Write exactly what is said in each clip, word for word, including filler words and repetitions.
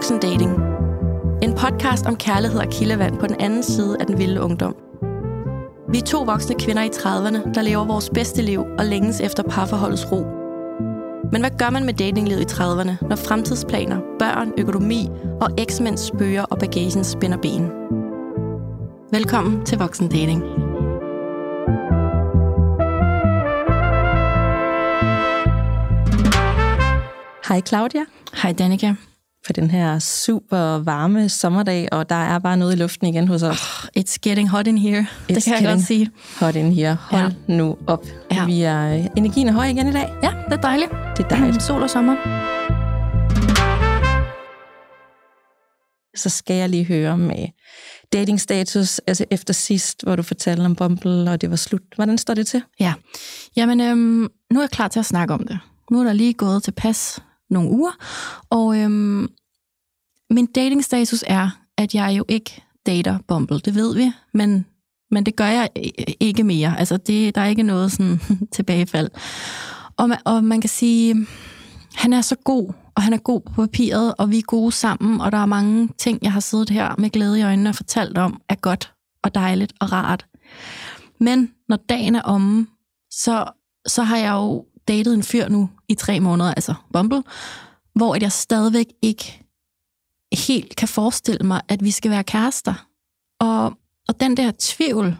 Voksen Dating. En podcast om kærlighed og kildevand på den anden side af den vilde ungdom. Vi er to voksne kvinder i trediverne, der lever vores bedste liv og længes efter parforholdets ro. Men hvad gør man med datinglivet i trediverne, når fremtidsplaner, børn, økonomi og eksmænd spøger og bagagen spænder ben? Velkommen til Voksen Dating. Hej Claudia. Hej Danica. For den her super varme sommerdag, og der er bare noget i luften igen hos os. Oh, it's getting hot in here. It's det kan jeg godt sige. hot in here. Hold ja. nu op. Ja. Vi er, energien er høj igen i dag. Ja, det er dejligt. Det er dejligt. Mm, sol og sommer. Så skal jeg lige høre med datingstatus, altså efter sidst, hvor du fortalte om Bumble, og det var slut. Hvordan står det til? Ja, jamen øhm, nu er jeg klar til at snakke om det. Nu er der lige gået tilpas nogle uger, og øhm, min datingstatus er, at jeg jo ikke dater Bumble, det ved vi, men, men det gør jeg ikke mere. Altså, det, der er ikke noget sådan tilbagefald. Og man, og man kan sige, han er så god, og han er god på papiret, og vi er gode sammen, og der er mange ting, jeg har siddet her med glæde i øjnene og fortalt om, er godt og dejligt og rart. Men når dagen er omme, så, så har jeg jo datet en fyr nu i tre måneder, altså Bumble, hvor jeg stadigvæk ikke helt kan forestille mig, at vi skal være kærester. Og, og den der tvivl,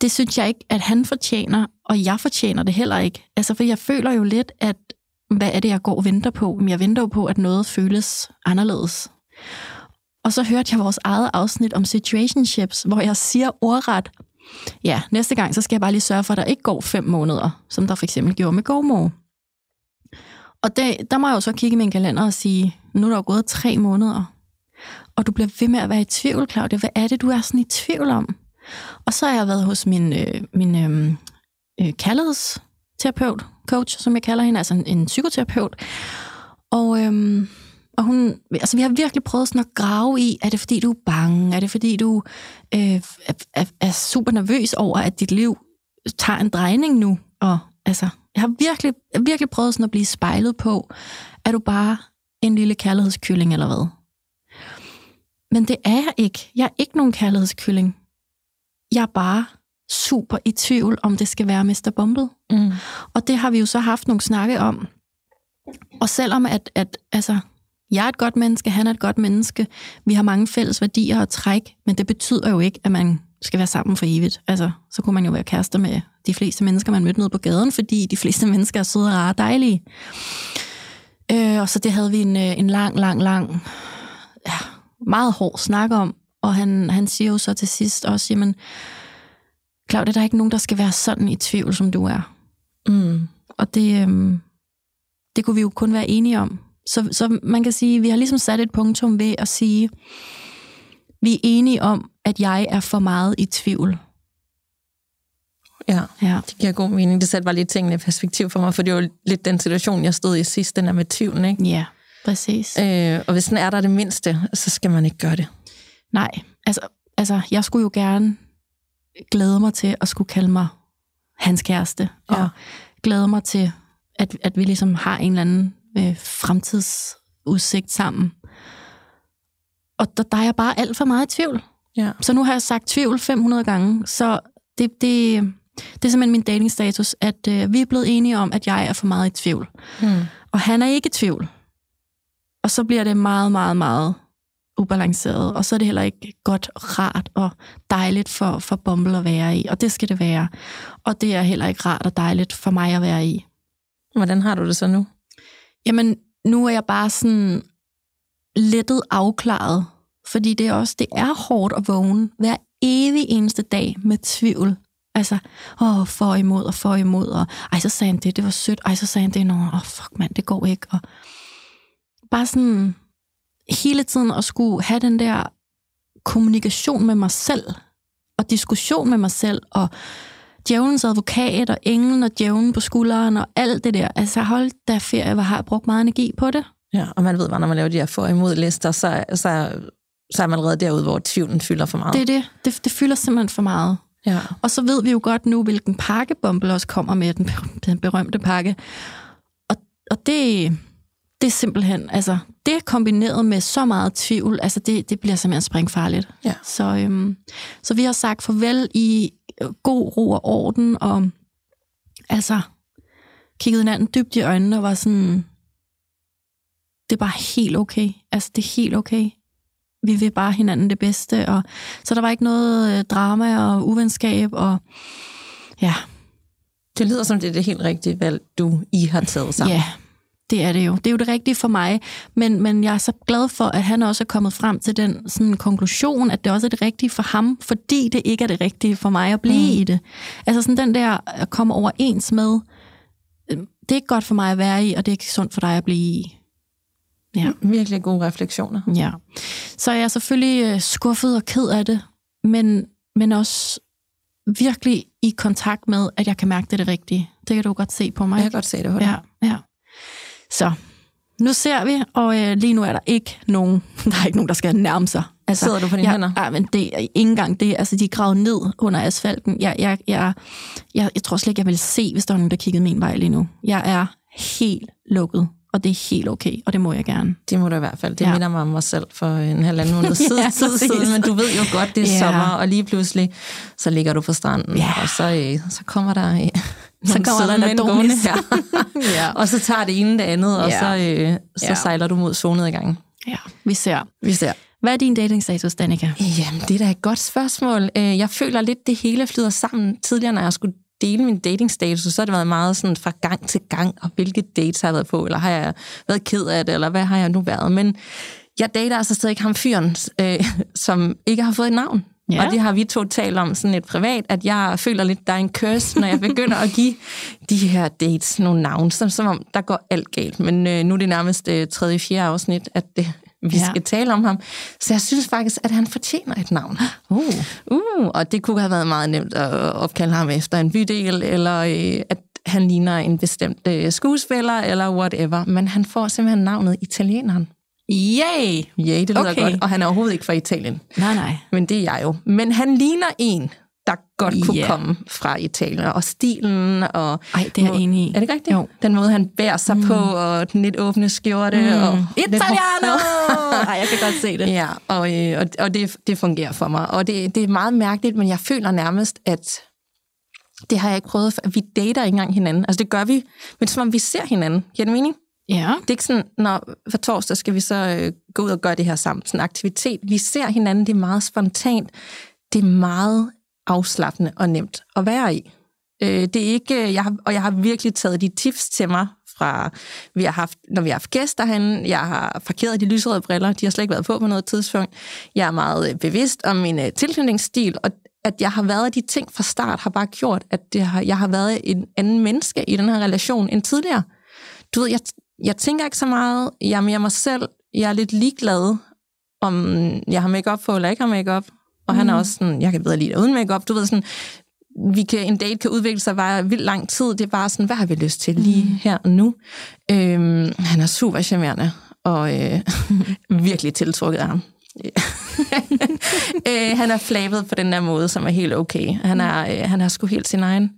det synes jeg ikke, at han fortjener, og jeg fortjener det heller ikke. Altså, for jeg føler jo lidt, at hvad er det, jeg går og venter på? Men jeg venter jo på, at noget føles anderledes. Og så hørte jeg vores eget afsnit om situationships, hvor jeg siger ordret, ja, næste gang, så skal jeg bare lige sørge for, at der ikke går fem måneder, som der for eksempel gjorde med Godmor. Og det, der må jeg jo så kigge i min kalender og sige, nu er der jo gået tre måneder, og du bliver ved med at være i tvivl, Claudia. Hvad er det, du er sådan i tvivl om? Og så har jeg været hos min, øh, min øh, øh, kærlighedsterapeut, coach, som jeg kalder hende, altså en, en psykoterapeut. Og, øh, og hun, altså vi har virkelig prøvet sådan at grave i, er det fordi, du er bange? Er det fordi, du øh, er, er, er super nervøs over, at dit liv tager en drejning nu? Og altså, jeg har virkelig, virkelig prøvet sådan at blive spejlet på, er du bare en lille kærlighedskylling eller hvad? Men det er jeg ikke. Jeg er ikke nogen kærlighedskylling. Jeg er bare super i tvivl, om det skal være mister Bumble. Mm. Og det har vi jo så haft nogle snakke om. Og selvom at, at altså, jeg er et godt menneske, han er et godt menneske, vi har mange fælles værdier og træk, men det betyder jo ikke, at man skal være sammen for evigt. Altså, så kunne man jo være kærester med de fleste mennesker, man mødte nede på gaden, fordi de fleste mennesker er søde og rare og dejlige. Øh, og så det havde vi en, en lang, lang, lang, ja, meget hård snak om, og han, han siger jo så til sidst også, jamen, Claudia, der er ikke nogen, der skal være sådan i tvivl, som du er. Mm. Og det, øhm, det kunne vi jo kun være enige om. Så, så man kan sige, vi har ligesom sat et punktum ved at sige, vi er enige om, at jeg er for meget i tvivl. Ja, ja. Det giver god mening. Det satte bare lidt tingene i perspektiv for mig, for det var lidt den situation, jeg stod i sidst, den der med tvivlen, ikke? Ja, præcis. Øh, og hvis den er der det mindste, så skal man ikke gøre det. Nej, altså, altså jeg skulle jo gerne glæde mig til at skulle kalde mig hans kæreste, ja. Og glæde mig til, at, at vi ligesom har en eller anden øh, fremtidsudsigt sammen. Og der, der er jeg bare alt for meget i tvivl. Ja. Så nu har jeg sagt tvivl fem hundrede gange, så det, det, det er simpelthen min datingstatus, at øh, vi er blevet enige om, at jeg er for meget i tvivl. Hmm. Og han er ikke i tvivl. Og så bliver det meget, meget, meget ubalanceret, og så er det heller ikke godt, rart og dejligt for, for Bumble at være i, og det skal det være. Og det er heller ikke rart og dejligt for mig at være i. Hvordan har du det så nu? Jamen, nu er jeg bare sådan lettet afklaret, fordi det er også, det er hårdt at vågne hver evig eneste dag med tvivl. Altså, åh, for imod og for imod, og ej, så sagde han det, det var sødt, ej, så sagde han det, nå, åh, fuck mand, det går ikke, og bare sådan hele tiden at skulle have den der kommunikation med mig selv, og diskussion med mig selv, og djævelens advokat, og englen og djævlen på skulderen, og alt det der. Altså hold da ferie, hvor har jeg brugt meget energi på det. Ja, og man ved bare, når man laver de her for- og imod-lister, så, så, så er man allerede derude, hvor tvivlen fylder for meget. Det er det. Det, det fylder simpelthen for meget. Ja. Og så ved vi jo godt nu, hvilken pakke Bumble også kommer med, den, den berømte pakke. Og, og det... Det er simpelthen, altså, det er kombineret med så meget tvivl, altså det, det bliver simpelthen sprængfarligt. Ja. Så, øhm, så vi har sagt farvel i god ro og orden, og altså kiggede hinanden dybt i øjnene og var sådan, det er bare helt okay. Altså, det er helt okay. Vi vil bare hinanden det bedste, og så der var ikke noget drama og uvenskab, og ja. Det lyder som, det er det helt rigtige valg, du I har taget sammen. Ja, det er det jo. Det er jo det rigtige for mig, men, men jeg er så glad for, at han også er kommet frem til den sådan, konklusion, at det også er det rigtige for ham, fordi det ikke er det rigtige for mig at blive mm. i det. Altså sådan den der at komme overens med, det er ikke godt for mig at være i, og det er ikke sundt for dig at blive i. Ja. Virkelig gode refleksioner. Ja. Så jeg er selvfølgelig skuffet og ked af det, men, men også virkelig i kontakt med, at jeg kan mærke, det er det rigtige. Det kan du godt se på mig. Jeg kan godt se det på dig. Ja, ja. Så nu ser vi, og øh, lige nu er der ikke nogen, der er ikke nogen, der skal nærme sig. Altså, sidder du på dine jeg, hænder? Nej, men det er ikke engang det. Altså, de er gravet ned under asfalten. Jeg, jeg, jeg, jeg, jeg tror slet ikke, jeg vil se, hvis der er nogen, der kiggede min vej lige nu. Jeg er helt lukket. Og det er helt okay, og det må jeg gerne. Det må du i hvert fald. Det ja. minder mig om mig selv for en halvanden måned ja, siden, siden, men du ved jo godt, det er ja. sommer, og lige pludselig, så ligger du på stranden, ja. og så, så kommer der øh, så kommer der en gående her, ja. og så tager det ene det andet, og ja. så, øh, så ja. sejler du mod solnedgangen. Ja, vi ser. Vi ser. Hvad er din datingstatus, Danica? Jamen, det er da et godt spørgsmål. Jeg føler lidt, det hele flyder sammen. Tidligere, når jeg skulle dele min datingstatus, så har det været meget sådan fra gang til gang, og hvilke dates har jeg været på, eller har jeg været ked af det, eller hvad har jeg nu været? Men jeg dater altså stadig ikke ham fyren, øh, som ikke har fået et navn. Ja. Og det har vi to talt om sådan lidt privat, at jeg føler lidt, der er en curse, når jeg begynder at give de her dates nogle navn, som, som om der går alt galt. Men øh, nu er det nærmest øh, tredje, fjerde afsnit, at det vi ja. skal tale om ham. Så jeg synes faktisk, at han fortjener et navn. Uh. Uh, og det kunne have været meget nemt at opkalde ham efter en bydel, eller øh, at han ligner en bestemt øh, skuespiller, eller whatever. Men han får simpelthen navnet Italieneren. Yay! Yay, det lyder okay. godt. Og han er overhovedet ikke fra Italien. Nej, nej. Men det er jeg jo. Men han ligner en, der godt kunne yeah. komme fra Italien. Og stilen og... Ej, det er jeg enig i. Er det ikke rigtigt? Jo. Den måde, han bærer sig mm. på, og den lidt åbne skjorte. Mm. Og Italiano! Ej, jeg kan godt se det. Ja, og, øh, og, og det, det fungerer for mig. Og det, det er meget mærkeligt, men jeg føler nærmest, at det har jeg ikke prøvet. Vi dater ikke engang hinanden. Altså, det gør vi, men som om vi ser hinanden. Giver det mening? Ja. Det er ikke sådan, når for torsdag skal vi så øh, gå ud og gøre det her sammen. Sådan en aktivitet. Vi ser hinanden, det er meget spontant. Det er meget afslappende og nemt at være i. Øh, det er ikke, jeg har, og jeg har virkelig taget de tips til mig, fra, vi har haft, når vi har haft gæster herinde. Jeg har parkeret de lyserøde briller, de har slet ikke været på på noget tidspunkt. Jeg er meget bevidst om min øh, tilknytningsstil, og at jeg har været de ting fra start, har bare gjort, at det har, jeg har været en anden menneske i den her relation end tidligere. Du ved, jeg, jeg tænker ikke så meget, jeg er mere mig selv, jeg er lidt ligeglad, om jeg har make-up på eller ikke har make-up. Og han er også sådan, jeg kan bedre lide det uden makeup. Du ved sådan, vi kan, en date kan udvikle sig bare vildt lang tid. Det er bare sådan, hvad har vi lyst til lige her og nu? Øhm, han er super charmerende, og øh, virkelig tiltrukket af ham. øh, han er flabet på den der måde, som er helt okay. Han er, øh, han er sgu helt sin egen.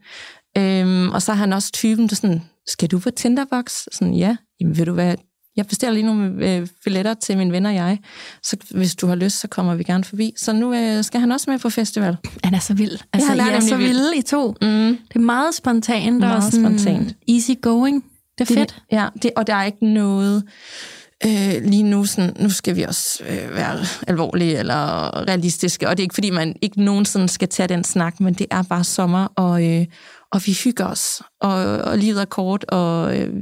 Øhm, og så er han også typen, der sådan, skal du på Tinderbox? Sådan, ja, jamen vil du være... Jeg bestiller lige nogle billetter til mine venner og jeg, så hvis du har lyst, så kommer vi gerne forbi. Så nu øh, skal han også med på festival. Han er så vild. Altså, ja, han er så vild i to. Mm. Det er meget spontant meget og sådan spontant. Easy going. Det er fedt. Det, ja, det, og der er ikke noget øh, lige nu, sådan, nu skal vi også øh, være alvorlige eller realistiske, og det er ikke fordi, man ikke nogensinde skal tage den snak, men det er bare sommer, og... Øh, og vi hygger os, og, og livet er kort, og øh,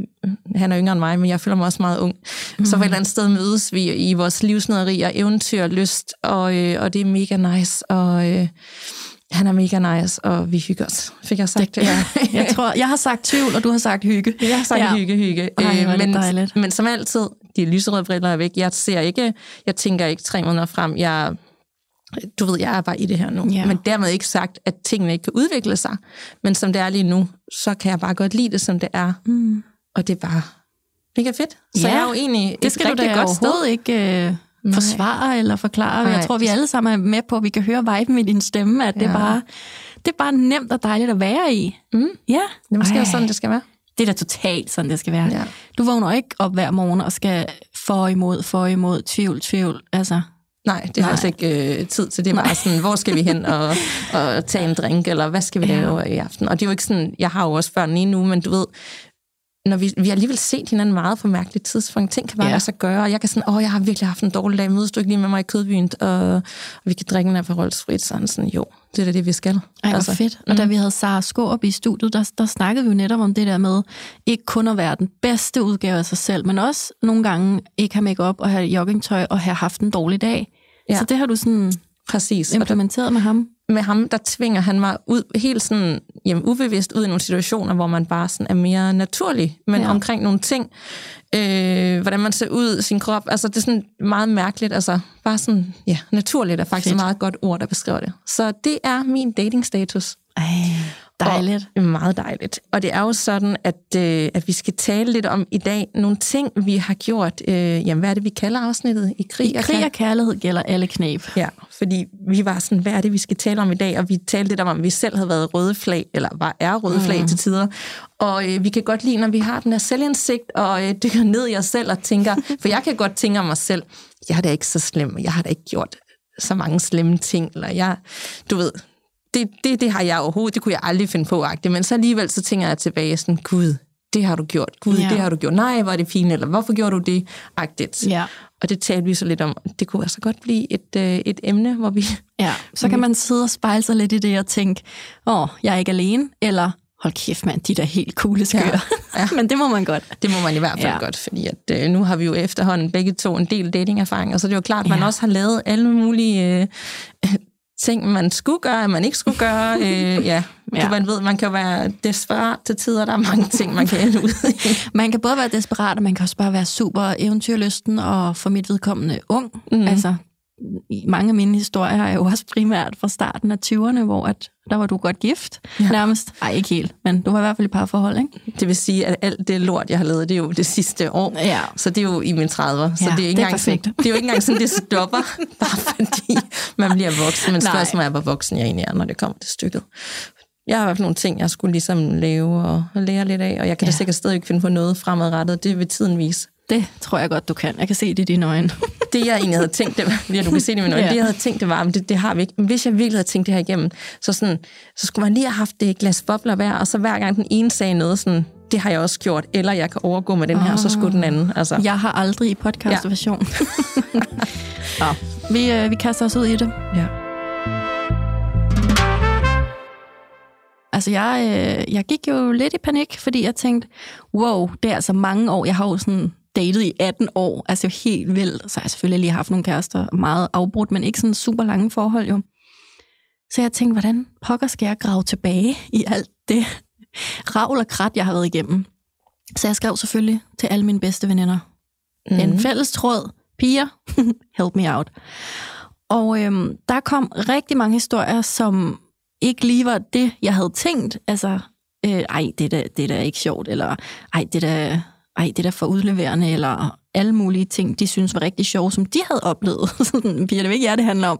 han er yngre end mig, men jeg føler mig også meget ung. Mm. Så på et eller andet sted mødes vi i vores livsnøderi og eventyr og lyst, og, øh, og det er mega nice, og øh, han er mega nice, og vi hygger os. Fik jeg sagt det? det? Ja. Jeg tror, jeg har sagt tvivl, og du har sagt hygge. Jeg har sagt ja. hygge, hygge. Ej, øh, men, men som altid, de lyserøde briller er væk. Jeg ser ikke, jeg tænker ikke tre måneder frem. Jeg... Du ved, jeg er bare i det her nu. Yeah. Men dermed ikke sagt, at tingene ikke kan udvikle sig. Men som det er lige nu, så kan jeg bare godt lide det, som det er. Mm. Og det er bare mega fedt. Så yeah. jeg er jo egentlig det skal et rigtig godt sted. Det skal du da ikke øh, forsvare eller forklare. Nej. Jeg tror, vi alle sammen er med på, at vi kan høre viben i din stemme, at ja. det, er bare, det er bare nemt og dejligt at være i. Mm. Ja. Det er måske Ej. også sådan, det skal være. Det er da totalt sådan, det skal være. Ja. Du vågner ikke op hver morgen og skal for imod, for imod, tvivl, tvivl. Altså... Nej, det har altså ikke øh, tid til. Det var sådan, hvor skal vi hen og, og tage en drink, eller hvad skal vi lave ja. i aften? Og det er jo ikke sådan, jeg har jo også børn lige nu, men du ved, når vi, vi har alligevel set hinanden meget på mærkeligt tidspunkt. Ting kan bare ja. lade sig gøre, og jeg kan sådan, åh, jeg har virkelig haft en dårlig dag, mødes du ikke lige med mig i Kødbyen, og, og vi kan drikke en Aperol-sprit, sådan sådan, jo, det er da det, vi skal. Ej, altså, fedt. Mm. Og da vi havde Sara Skå op i studiet, der, der snakkede vi jo netop om det der med, ikke kun at være den bedste udgave af sig selv, men også nogle gange ikke have make-up og have joggingtøj og have haft en dårlig dag. Ja. Så det har du sådan præcis implementeret der, med ham. Med ham, der tvinger han mig ud, helt sådan, jamen, ubevidst ud i nogle situationer, hvor man bare sådan er mere naturlig, men ja. omkring nogle ting, øh, hvordan man ser ud, sin krop, altså det er sådan meget mærkeligt, altså bare sådan, ja, naturligt er faktisk et meget godt ord, der beskriver det. Så det er min datingstatus. Ej, dejligt. Og meget dejligt. Og det er jo sådan, at, øh, at vi skal tale lidt om i dag nogle ting, vi har gjort. Øh, jamen, hvad er det, vi kalder afsnittet? I krig, I krig og, kærlighed. og kærlighed gælder alle knep. Ja, fordi vi var sådan, hvad er det, vi skal tale om i dag? Og vi talte lidt om, om vi selv havde været røde flag, eller var er røde flag mm. til tider. Og øh, vi kan godt lide, når vi har den her selvindsigt, og øh, dykker ned i os selv og tænker, for jeg kan godt tænke om mig selv, jeg er da ikke så slem, jeg har da ikke gjort så mange slemme ting, eller jeg, du ved... Det, det, det har jeg overhovedet, det kunne jeg aldrig finde på, agtigt. Men så alligevel så tænker jeg tilbage sådan, gud, det har du gjort, gud, ja. det har du gjort, nej, hvor er det fint, eller hvorfor gjorde du det, agtigt. Ja. Og det talte vi så lidt om, det kunne altså godt blive et, øh, et emne, hvor vi... Ja, så kan man sidde og spejle sig lidt i det og tænke, åh, jeg er ikke alene, eller hold kæft mand, de der helt coole skører. Ja. Ja. Men det må man godt. Det må man i hvert fald ja. godt, fordi at, øh, nu har vi jo efterhånden begge to en del dating-erfaring, og så er det jo klart, at man ja. også har lavet alle mulige... Øh, ting, man skulle gøre, man ikke skulle gøre. Øh, ja, ja. Du, man ved, man kan være desperat til tider, der er mange ting, man kan ende ud i. Man kan både være desperat, og man kan også bare være super eventyrlysten og for mit vedkommende ung. Mm. Altså, mange af mine historier er jo også primært fra starten af tyverne, hvor at, der var du godt gift ja. nærmest. Ej, ikke helt, men du var i hvert fald et par forhold, ikke? Det vil sige, at alt det lort, jeg har lavet, det er jo det sidste år. Ja. Så det er jo i mine tredivere. Ja, så det er, ikke det, er engang, sådan, det er jo ikke engang sådan, det stopper, bare fordi man bliver voksen. Men spørgsmålet er, hvor voksen jeg egentlig er, når det kommer til stykket. Jeg har i hvert fald nogle ting, jeg skulle ligesom lave og lære lidt af, og jeg kan ja. da sikkert stadig ikke finde på noget fremadrettet. Det vil tiden vise. Det tror jeg godt, du kan. Jeg kan se det i dine øjne. Det, jeg egentlig havde tænkt, det var, ja, du kan se det i mine øjne, ja. det, jeg havde tænkt, det var, men det, det har vi ikke. Men hvis jeg virkelig havde tænkt det her igennem, så, sådan, så skulle man lige have haft det glas bobler hver, og så hver gang den ene sagde noget, sådan, det har jeg også gjort, eller jeg kan overgå med den oh. her, og så skulle den anden. Altså. Jeg har aldrig i podcastversion. Ja. ja. vi, øh, vi kaster os ud i det. Ja. Altså, jeg, øh, jeg gik jo lidt i panik, fordi jeg tænkte, wow, det er altså mange år. Jeg har jo sådan... datet i atten år, altså helt vildt. Så jeg selvfølgelig lige haft nogle kærester, meget afbrudt, men ikke sådan super lange forhold jo. Så jeg tænkte, hvordan pokker skal jeg grave tilbage i alt det ravl og krat, jeg har været igennem? Så jeg skrev selvfølgelig til alle mine bedste veninder. Mm. En fælles tråd, piger, help me out. Og øhm, der kom rigtig mange historier, som ikke lige var det, jeg havde tænkt. Altså, øh, ej, det er da, da ikke sjovt, eller ej, det er da... ej, det er da for udleverende, eller alle mulige ting, de synes var rigtig sjove, som de havde oplevet. Sådan, piger, det er ikke jer, det handler om.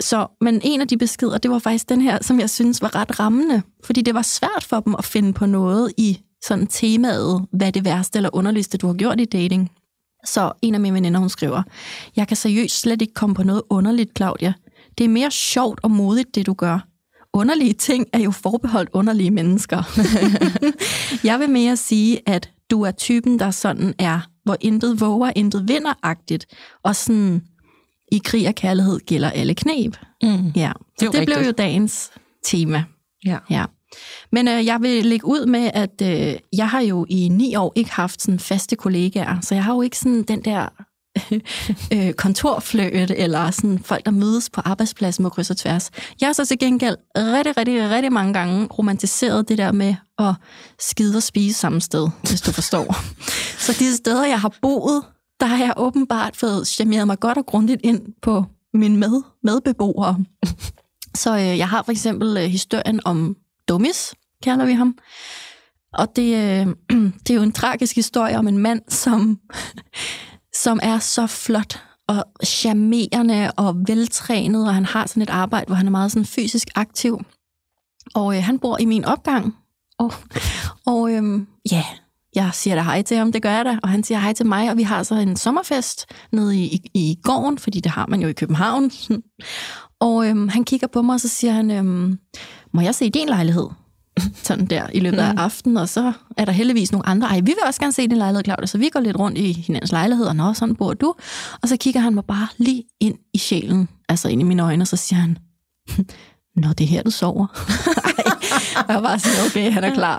Så, men en af de beskeder, det var faktisk den her, som jeg synes var ret rammende, fordi det var svært for dem at finde på noget i sådan temaet, hvad det værste eller underligste, du har gjort i dating. Så en af mine veninder, hun skriver, jeg kan seriøst slet ikke komme på noget underligt, Claudia. Det er mere sjovt og modigt, det du gør. Underlige ting er jo forbeholdt underlige mennesker. Jeg vil mere sige, at du er typen, der sådan er, hvor intet våger, intet vinder-agtigt. Og sådan, i krig og kærlighed gælder alle knep. Mm. Ja, så det, det blev jo dagens tema. Ja. Ja. Men øh, jeg vil lægge ud med, at øh, jeg har jo i ni år ikke haft sådan faste kollegaer, så jeg har jo ikke sådan den der øh, kontorfløjt, eller sådan folk, der mødes på arbejdspladsen med kryds og tværs. Jeg har så til gengæld rigtig, rigtig, rigtig mange gange romantiseret det der med at skide og spise samme sted, hvis du forstår. Så de steder, jeg har boet, der har jeg åbenbart fået charmeret mig godt og grundigt ind på mine med, medbeboere. Så øh, jeg har for eksempel øh, historien om Dummies, kalder vi ham. Og det, øh, det er jo en tragisk historie om en mand, som... som er så flot og charmerende og veltrænet, og han har sådan et arbejde, hvor han er meget sådan fysisk aktiv. Og øh, han bor i min opgang, Og, og øhm, ja, jeg siger da hej til ham, det gør jeg da, og han siger hej til mig, og vi har så en sommerfest nede i, i, i gården, fordi det har man jo i København. Og øhm, han kigger på mig, og så siger han, øhm, må jeg se din lejlighed? Sådan der i løbet af mm. aftenen, og så er der heldigvis nogle andre. Ej, vi vil også gerne se din lejlighed, Claudia, så vi går lidt rundt i hinandens lejlighed, og nå, sådan bor du. Og så kigger han mig bare lige ind i sjælen, altså ind i mine øjne, og så siger han, nå, det er her, du sover. Og jeg var sådan, okay, han er klar.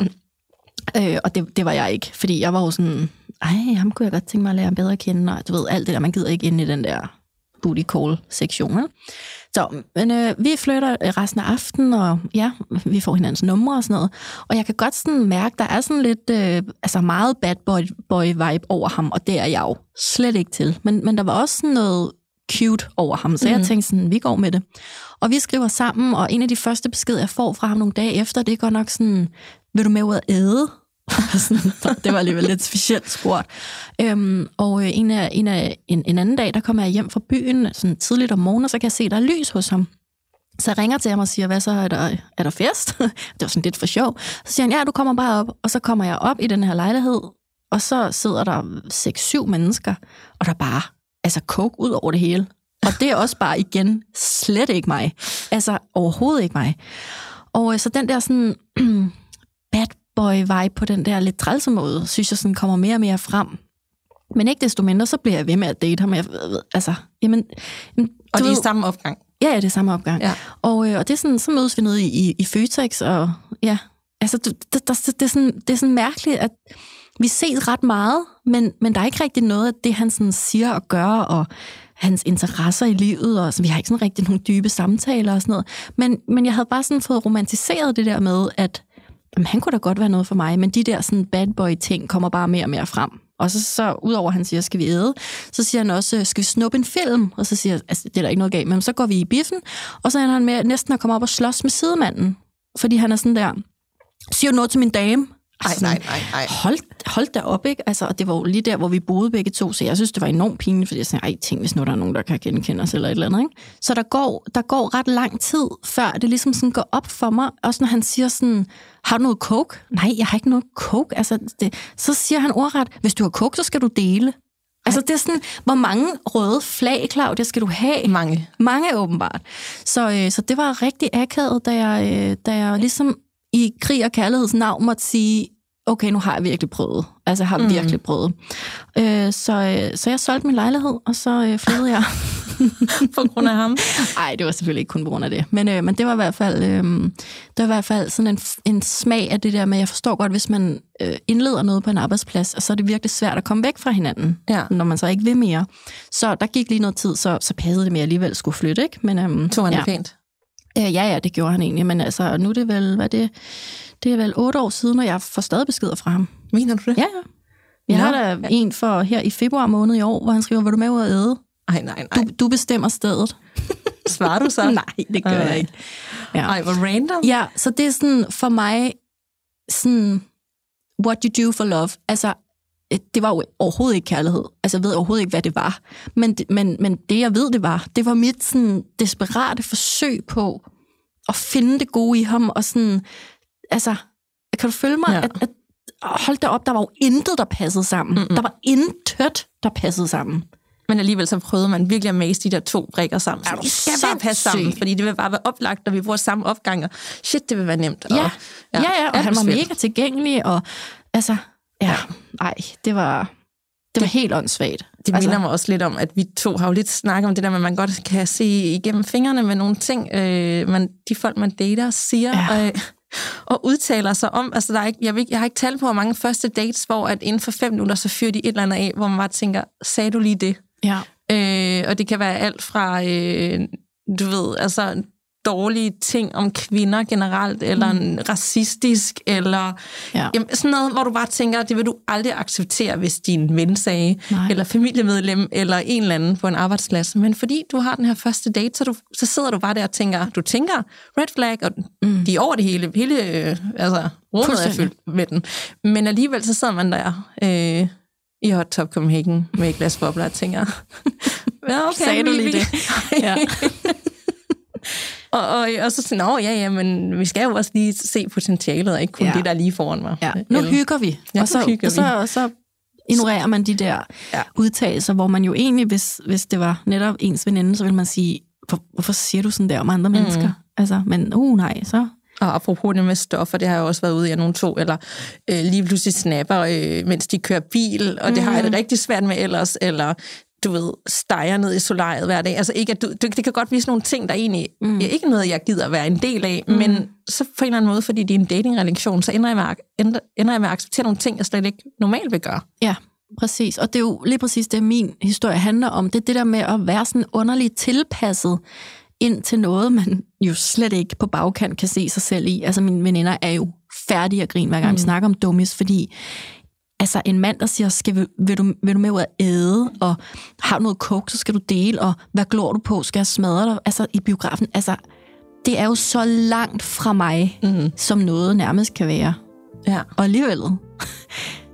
Øh, og det, det var jeg ikke, fordi jeg var jo sådan, ej, ham kunne jeg godt tænke mig at lære bedre at kende, og du ved, alt det der, man gider ikke ind i den der booty call-sektion. Så, men øh, vi flytter resten af aftenen, og ja, vi får hinandens numre og sådan noget. Og jeg kan godt sådan mærke, der er sådan lidt, øh, altså meget bad boy, boy vibe over ham, og det er jeg jo slet ikke til. Men, men der var også sådan noget cute over ham, så mm. jeg tænkte sådan, vi går med det. Og vi skriver sammen, og en af de første beskeder, jeg får fra ham nogle dage efter, det er godt nok sådan, vil du med ud at æde? Det var alligevel lidt specielt spurgt. Øhm, og en, af, en, af, en, en anden dag, der kommer jeg hjem fra byen sådan tidligt om morgenen, så kan jeg se, der er lys hos ham. Så jeg ringer til ham og siger, hvad så, er der, er der fest? Det var sådan lidt for sjov. Så siger han, ja, du kommer bare op. Og så kommer jeg op i den her lejlighed, og så sidder der seks syv mennesker, og der bare altså coke ud over det hele. Og det er også bare igen slet ikke mig. Altså overhovedet ikke mig. Og så den der sådan bad boy-vibe på den der lidt trælse måde, synes jeg sådan kommer mere og mere frem. Men ikke desto mindre, så bliver jeg ved med at date ham. Jeg ved, altså, jamen, jamen, og det er ved, samme opgang? Ja, det er samme opgang. Ja. Og, øh, og det er sådan, så mødes vi nede i, i, i Føtex, og ja, altså, det, det, det, er sådan, det er sådan mærkeligt, at vi ses ret meget, men, men der er ikke rigtig noget af det, han sådan siger og gør, og hans interesser i livet, og så vi har ikke sådan rigtig nogle dybe samtaler og sådan noget. Men, men jeg havde bare sådan fået romantiseret det der med, at jamen, han kunne da godt være noget for mig, men de der sådan bad boy-ting kommer bare mere og mere frem. Og så, så udover han siger, skal vi æde, så siger han også, skal vi snuppe en film? Og så siger jeg, altså, det er der ikke noget galt med, men så går vi i biffen, og så er han med næsten at komme op og slås med sidemanden. Fordi han er sådan der, siger du noget til min dame? Ej, nej, nej, nej. Hold, hold da op, ikke? Altså, og det var jo lige der, hvor vi boede begge to, så jeg synes, det var enormt pinligt, fordi jeg sagde, ej, tænk, hvis nu der er nogen, der kan genkende os eller et eller andet, ikke? Så der går, der går ret lang tid, før det ligesom sådan går op for mig, også når han siger sådan, har du noget coke? Nej, jeg har ikke noget coke. Altså, det, så siger han ordret, hvis du har coke, så skal du dele. Altså, det er sådan, hvor mange røde flag, Claudia, skal du have? Mange. Mange, åbenbart. Så, øh, så det var rigtig akavet, da jeg, øh, da jeg ligesom i krig og kærligheds navn måtte sige, okay, nu har jeg virkelig prøvet. Altså, jeg har mm. virkelig prøvet. Øh, så, så jeg solgte min lejlighed, og så øh, flyttede jeg. På grund af ham? Nej, det var selvfølgelig ikke kun på grund af det. Men, øh, men det var i hvert fald, øh, det var i hvert fald sådan en, en smag af det der med, jeg forstår godt, hvis man øh, indleder noget på en arbejdsplads, og så er det virkelig svært at komme væk fra hinanden, ja. Når man så ikke vil mere. Så der gik lige noget tid, så, så passede det med, at jeg alligevel skulle flytte, ikke? Men, øh, tog han ja. Det fint? Ja, ja, det gjorde han egentlig, men altså, nu er det vel, hvad det, det er vel otte år siden, og jeg får stadig beskeder fra ham. Mener du det? Ja, ja. Jeg Nå, har da ja. en for her i februar måned i år, hvor han skriver, vil du med ud at æde? Ej, nej, nej. Du, du bestemmer stedet. Svarer du så? Nej, det gør Ej. jeg ikke. Ja. Ej, hvor random. Ja, så det er sådan for mig, sådan, what you do for love. Altså, det var jo overhovedet ikke kærlighed. Altså, jeg ved overhovedet ikke, hvad det var. Men, men, men det, jeg ved, det var, det var mit sådan desperate forsøg på at finde det gode i ham, og sådan, altså, kan du følge mig? Ja. At, at, hold da op, der var jo intet, der passede sammen. Mm-mm. Der var intet, der passede sammen. Men alligevel så prøvede man virkelig at mase de der to brikker sammen. Ja, det skal bare passe sammen, fordi det vil bare være oplagt, og vi bruger samme opganger. Shit, det vil være nemt. Ja, og, ja, ja, ja, og, og han var mega tilgængelig, og altså... Ja, nej, det var, det var det, helt åndssvagt. Det altså. minder mig også lidt om, at vi to har jo lidt snakket om det der, at man godt kan se igennem fingrene med nogle ting, øh, man, de folk, man dater, siger ja. og, og udtaler sig om. Altså, der er ikke, jeg, ikke, jeg har ikke talt på, hvor mange første dates, hvor at inden for fem minutter, så fyrer de et eller andet af, hvor man bare tænker, sagde du lige det? Ja. Øh, og det kan være alt fra, øh, du ved, altså... dårlige ting om kvinder generelt, eller mm. racistisk, eller ja. jamen, sådan noget, hvor du bare tænker, det vil du aldrig acceptere, hvis din ven sagde, Nej. eller familiemedlem, eller en eller anden på en arbejdsplads. Men fordi du har den her første date, så, du, så sidder du bare der og tænker, du tænker red flag, og mm. de er over det hele, hele altså, rummet er fyldt med den. Men alligevel, så sidder man der øh, i Hot Top Copenhagen med et glas bobler og tænker, ja, okay, sagde du lige det? Ja. og, og, og så sådan, nå ja, ja, men vi skal jo også lige se potentialet, og ikke kun ja. det, der lige foran mig. Ja. Nu Eller, hygger vi, ja, og, så, hygger vi. Og, så, og så ignorerer man de der ja. udtalelser, hvor man jo egentlig, hvis, hvis det var netop ens veninde, så ville man sige, Hvor, hvorfor siger du sådan der om andre mm. mennesker? Altså, men uh, nej, så... Og apropos det med stoffer, det har jeg også været ude i, at nogen to, eller øh, lige pludselig snapper, øh, mens de kører bil, og det mm. har jeg det rigtig svært med ellers, eller du ved, steger ned i solariet hver dag. Altså, ikke, at du, det kan godt vise nogle ting, der egentlig mm. er ikke noget, jeg gider at være en del af, mm. men så på en eller anden måde, fordi det er en datingrelation, så ender jeg med at, ender, ender jeg med at acceptere nogle ting, jeg slet ikke normalt vil gøre. Ja. Præcis, og det er jo lige præcis det, min historie handler om. Det er det der med at være sådan underligt tilpasset ind til noget, man jo slet ikke på bagkant kan se sig selv i. Altså, mine veninder er jo færdige at grine, hver gang vi mm. snakker om dummies, fordi altså, en mand, der siger, skal vi, vil, du, vil du med ud at æde, og har noget coke, så skal du dele, og hvad glor du på, skal jeg smadre dig? Altså, i biografen, altså, det er jo så langt fra mig, mm. som noget nærmest kan være. Ja. Og alligevel,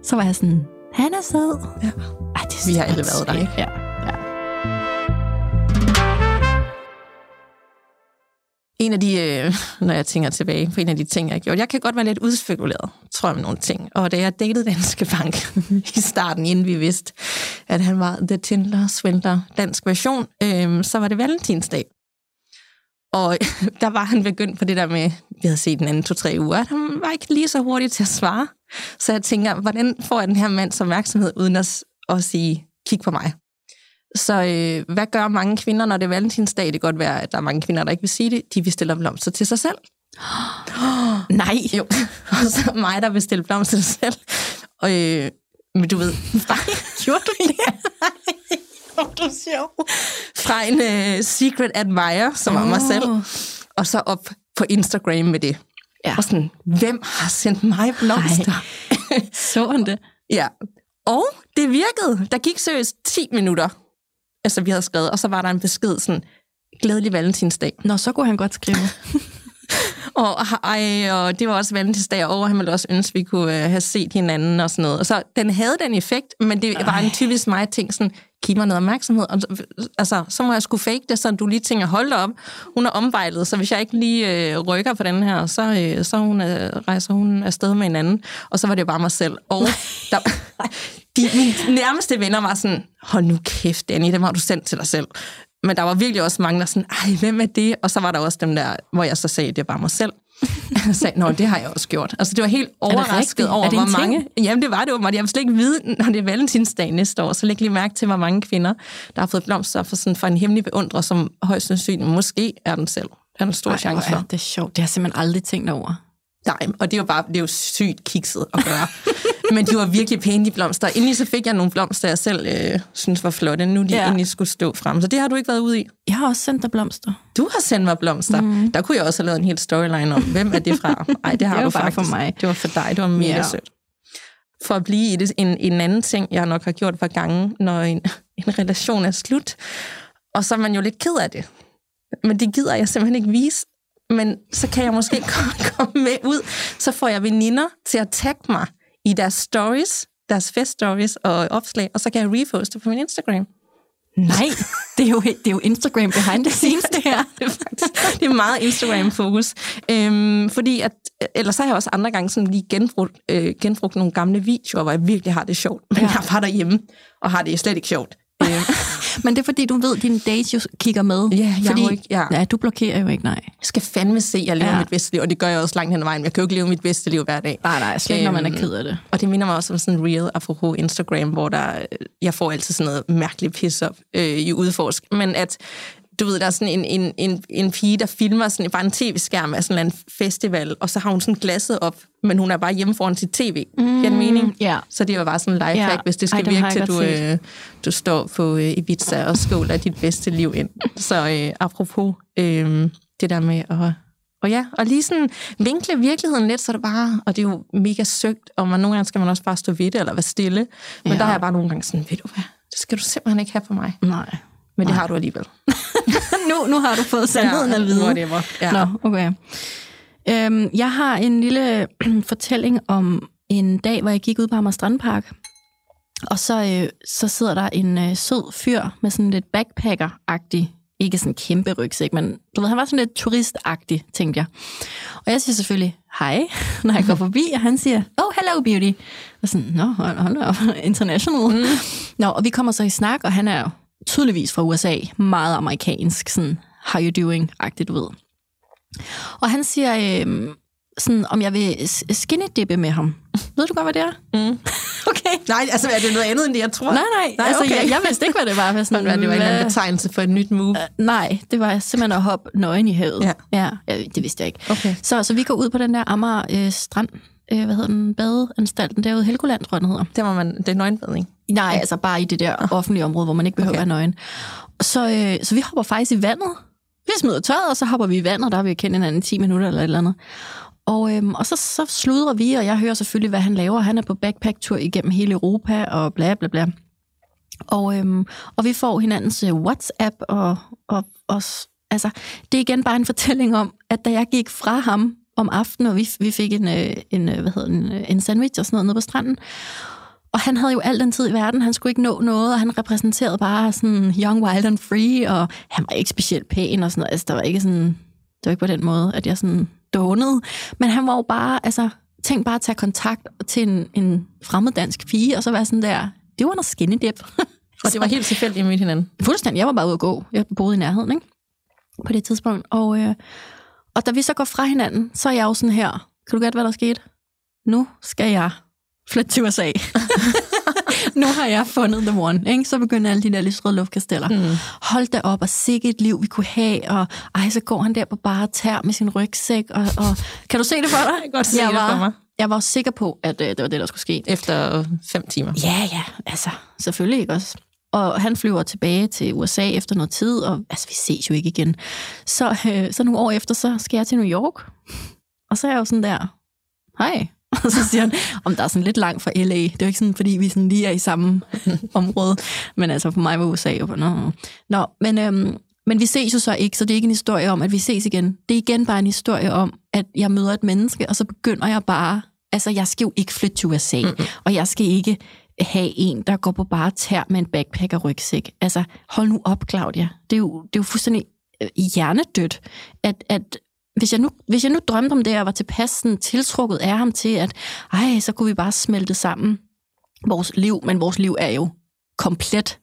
så var jeg sådan... Han er sød. Ja. Ej, det er Vi har alle været der, ikke? Ja. Ja. En af de, øh, når jeg tænker tilbage på en af de ting, jeg gjorde, jeg kan godt være lidt udspekuleret, tror jeg, med nogle ting. Og da jeg datede Danske Bank i starten, inden vi vidste, at han var The Tindler Swindler dansk version, øh, så var det valentinsdag. Og der var han begyndt på det der med, vi havde set den anden to-tre uger, at han var ikke lige så hurtig til at svare. Så jeg tænker, hvordan får jeg den her mands opmærksomhed, uden at, at sige, kig på mig? Så øh, hvad gør mange kvinder, når det er valentinsdag? Det kan godt være, at der er mange kvinder, der ikke vil sige det. De vil stille blomster til sig selv. Oh, nej! Jo, og så mig, der vil stille blomster til sig selv. Og, øh, men du ved, gjorde du det? Fra en uh, secret admirer, som var oh. mig selv, og så op på Instagram med det. Ja. Og sådan, hvem har sendt mig blomster? Så han det? Ja, og det virkede. Der gik seriøst ti minutter, altså vi havde skrevet, og så var der en besked sådan, glædelig valentinsdag. Nå, så kunne han godt skrive. og, ej, og det var også valentinsdag, og han ville også ønske, vi kunne uh, have set hinanden og sådan noget. Og så den havde den effekt, men det ej. var en typisk mig ting sådan, giv mig noget opmærksomhed. Altså, så må jeg sgu fake det, så du lige tænker, hold op. Hun er omvejlet, så hvis jeg ikke lige øh, rykker på den her, så, øh, så hun, øh, rejser hun afsted med en anden. Og så var det bare mig selv. Og der, de, mine nærmeste venner var sådan, hold nu kæft, Danny, dem har du sendt til dig selv. Men der var virkelig også mange, der sådan, ej, hvem er det? Og så var der også dem der, hvor jeg så sagde, det var mig selv. Jeg sagde, nå, det har jeg også gjort. Altså, det var helt overrasket over, hvor mange... Ting? Jamen, det var det åbenbart. Jeg vil slet ikke vide, når det er valentinsdag næste år, så læg lige mærke til, hvor mange kvinder, der har fået blomster for, sådan, for en hemmelig beundrer, som højst sandsynligt måske er den selv. Det er en stor Ej, chance for. Ja, det er sjovt. Det har simpelthen aldrig tænkt over. Nej, og det er jo bare det er jo sygt kikset at gøre. Men de var virkelig pæne, de blomster. Endelig så fik jeg nogle blomster, jeg selv øh, synes var flotte. Nu de ja. endelig skulle stå frem. Så det har du ikke været ude i. Jeg har også sendt dig blomster. Du har sendt mig blomster. Mm. Der kunne jeg også have lavet en hel storyline om, hvem er det fra? Nej, det har det du faktisk. For mig. Det var for dig, det var mega ja. sødt. For at blive i det, en, en anden ting, jeg nok har gjort et par gange, når en, en relation er slut. Og så er man jo lidt ked af det. Men det gider jeg simpelthen ikke vise. Men så kan jeg måske komme, komme med ud. Så får jeg veninder til at tagge mig i deres stories, deres feststories og opslag, og så kan jeg reposte på min Instagram. Nej, det er jo, det er jo Instagram behind the scenes, det her. Det er faktisk, det er meget Instagram-fokus. Øhm, fordi at, eller så har jeg også andre gange sådan lige genbrugt, øh, genbrugt nogle gamle videoer, hvor jeg virkelig har det sjovt. Men ja. jeg er bare derhjemme, og har det slet ikke sjovt. Men det er fordi, du ved, at dine dates jo kigger med. Ja, jeg fordi, ikke, ja. ja, du blokerer jo ikke, nej. Jeg skal fandme se, at jeg lever ja. mit bedste liv, og det gør jeg også langt hen ad vejen. Jeg kan jo ikke leve mit bedste liv hver dag. Nej, nej, slet ikke, øhm, når man er ked af det. Og det minder mig også om sådan en reel apropos Instagram, hvor der, jeg får altid sådan noget mærkeligt pis op øh, i Udforsk. Men at, du ved, der er sådan en, en, en, en pige, der filmer sådan, bare en tv-skærm af sådan en festival, og så har hun sådan glasset op, men hun er bare hjemme foran sit tv. Mm, Giver det mening? Yeah. Så det var bare sådan en lifehack, yeah. hvis det skal Ej, virke til, du, øh, du står på øh, Ibiza og skåler dit bedste liv ind. Så øh, apropos øh, det der med at... Og ja, og lige sådan vinkle virkeligheden lidt, så det bare... Og det er jo mega søgt, og man, nogle gange skal man også bare stå ved det, eller være stille. Men ja. der har jeg bare nogle gange sådan, ved du hvad, det skal du simpelthen ikke have på mig. Nej. Men det Nej. har du alligevel. nu, nu har du fået sandheden at vide. Whatever. Ja. Nå, okay. Øhm, jeg har en lille fortælling om en dag, hvor jeg gik ud på Amager Strandpark. Og så, øh, så sidder der en øh, sød fyr med sådan lidt backpacker-agtig ikke sådan en kæmpe rygsæk, men du ved, han var sådan lidt turistagtig, tænkte jeg. Og jeg siger selvfølgelig hej, når jeg går forbi, og han siger, oh, hello beauty. Og sådan, nå, hold da op, international. Mm. Nå, og vi kommer så i snak, og han er jo tydeligvis fra U S A, meget amerikansk, sådan, how you doing-agtigt, du ved. Og han siger, øh, sådan, om jeg vil skinny-dippe med ham. Ved du godt, hvad det er? Mm. Okay. Nej, altså er det noget andet, end det, jeg tror? Nej, nej. nej altså, okay. jeg, jeg vidste ikke, hvad det var. For sådan, hvad, det var en anden betegnelse for et nyt move. Uh, nej, det var simpelthen at hoppe nøgen i havet. Ja. ja det vidste jeg ikke. Okay. Så, så vi går ud på den der Amager øh, Strand, øh, hvad hedder den, badeanstalten derude, Helgoland, tror jeg, den hedder. Det var man, det er nøgenbadning. Nej, altså bare i det der offentlige område, hvor man ikke behøver okay. at være nøgen. Så, øh, så vi hopper faktisk i vandet. Vi smider tøjet, og så hopper vi i vandet, og der har vi jo kendt hinanden ti minutter eller et eller andet. Og, øhm, og så, så sludrer vi, og jeg hører selvfølgelig, hvad han laver. Han er på backpack-tur igennem hele Europa, og bla bla bla. Og, øhm, og vi får hinandens WhatsApp, og, og, og altså, det er igen bare en fortælling om, at da jeg gik fra ham om aftenen, og vi, vi fik en, en, hvad hedder den, en sandwich og sådan noget nede på stranden, og han havde jo al den tid i verden, han skulle ikke nå noget, og han repræsenterede bare sådan young, wild and free, og han var ikke specielt pæn og sådan noget. Altså, der var ikke sådan, det var ikke på den måde, at jeg sådan dånede. Men han var jo bare, altså, tænk bare at tage kontakt til en, en fremmed dansk pige, og så være sådan der, det var noget skinny dip. Og det var helt tilfældigt, at I mødte hinanden? Fuldstændig, jeg var bare ude at gå. Jeg boede i nærheden, ikke? På det tidspunkt. Og, øh, og da vi så går fra hinanden, så er jeg jo sådan her, kan du gætte, hvad der skete? Nu skal jeg flytte til U S A. Nu har jeg fundet the one, ikke? Så begynder alle de der lyserøde luftkasteller. Mm. Hold da op, og sikke et liv, vi kunne have, og ej, så går han der på bare tær med sin rygsæk, og, og kan du se det for dig? Jeg, godt se jeg, var, det for mig. jeg var sikker på, at øh, det var det, der skulle ske. Efter fem timer? Ja, ja, altså, selvfølgelig ikke også. Og han flyver tilbage til U S A efter noget tid, og altså, vi ses jo ikke igen. Så, øh, så nogle år efter, så skal jeg til New York, og så er jeg jo sådan der, hej. Og så siger han, om der er sådan lidt langt fra L A. Det er jo ikke sådan, fordi vi sådan lige er i samme område. Men altså, for mig var U S A jo på noget. Nå, men, øhm, men vi ses jo så ikke, så det er ikke en historie om, at vi ses igen. Det er igen bare en historie om, at jeg møder et menneske, og så begynder jeg bare... Altså, jeg skal jo ikke flytte til U S A, mm-hmm. og jeg skal ikke have en, der går på bare tær med en backpack og rygsæk. Altså, hold nu op, Claudia. Det er jo, det er jo fuldstændig hjernedødt, at... at Hvis jeg, nu, hvis jeg nu drømte om det, og var tilpas sådan, tiltrukket af ham til, at ej, så kunne vi bare smelte sammen vores liv, men vores liv er jo komplet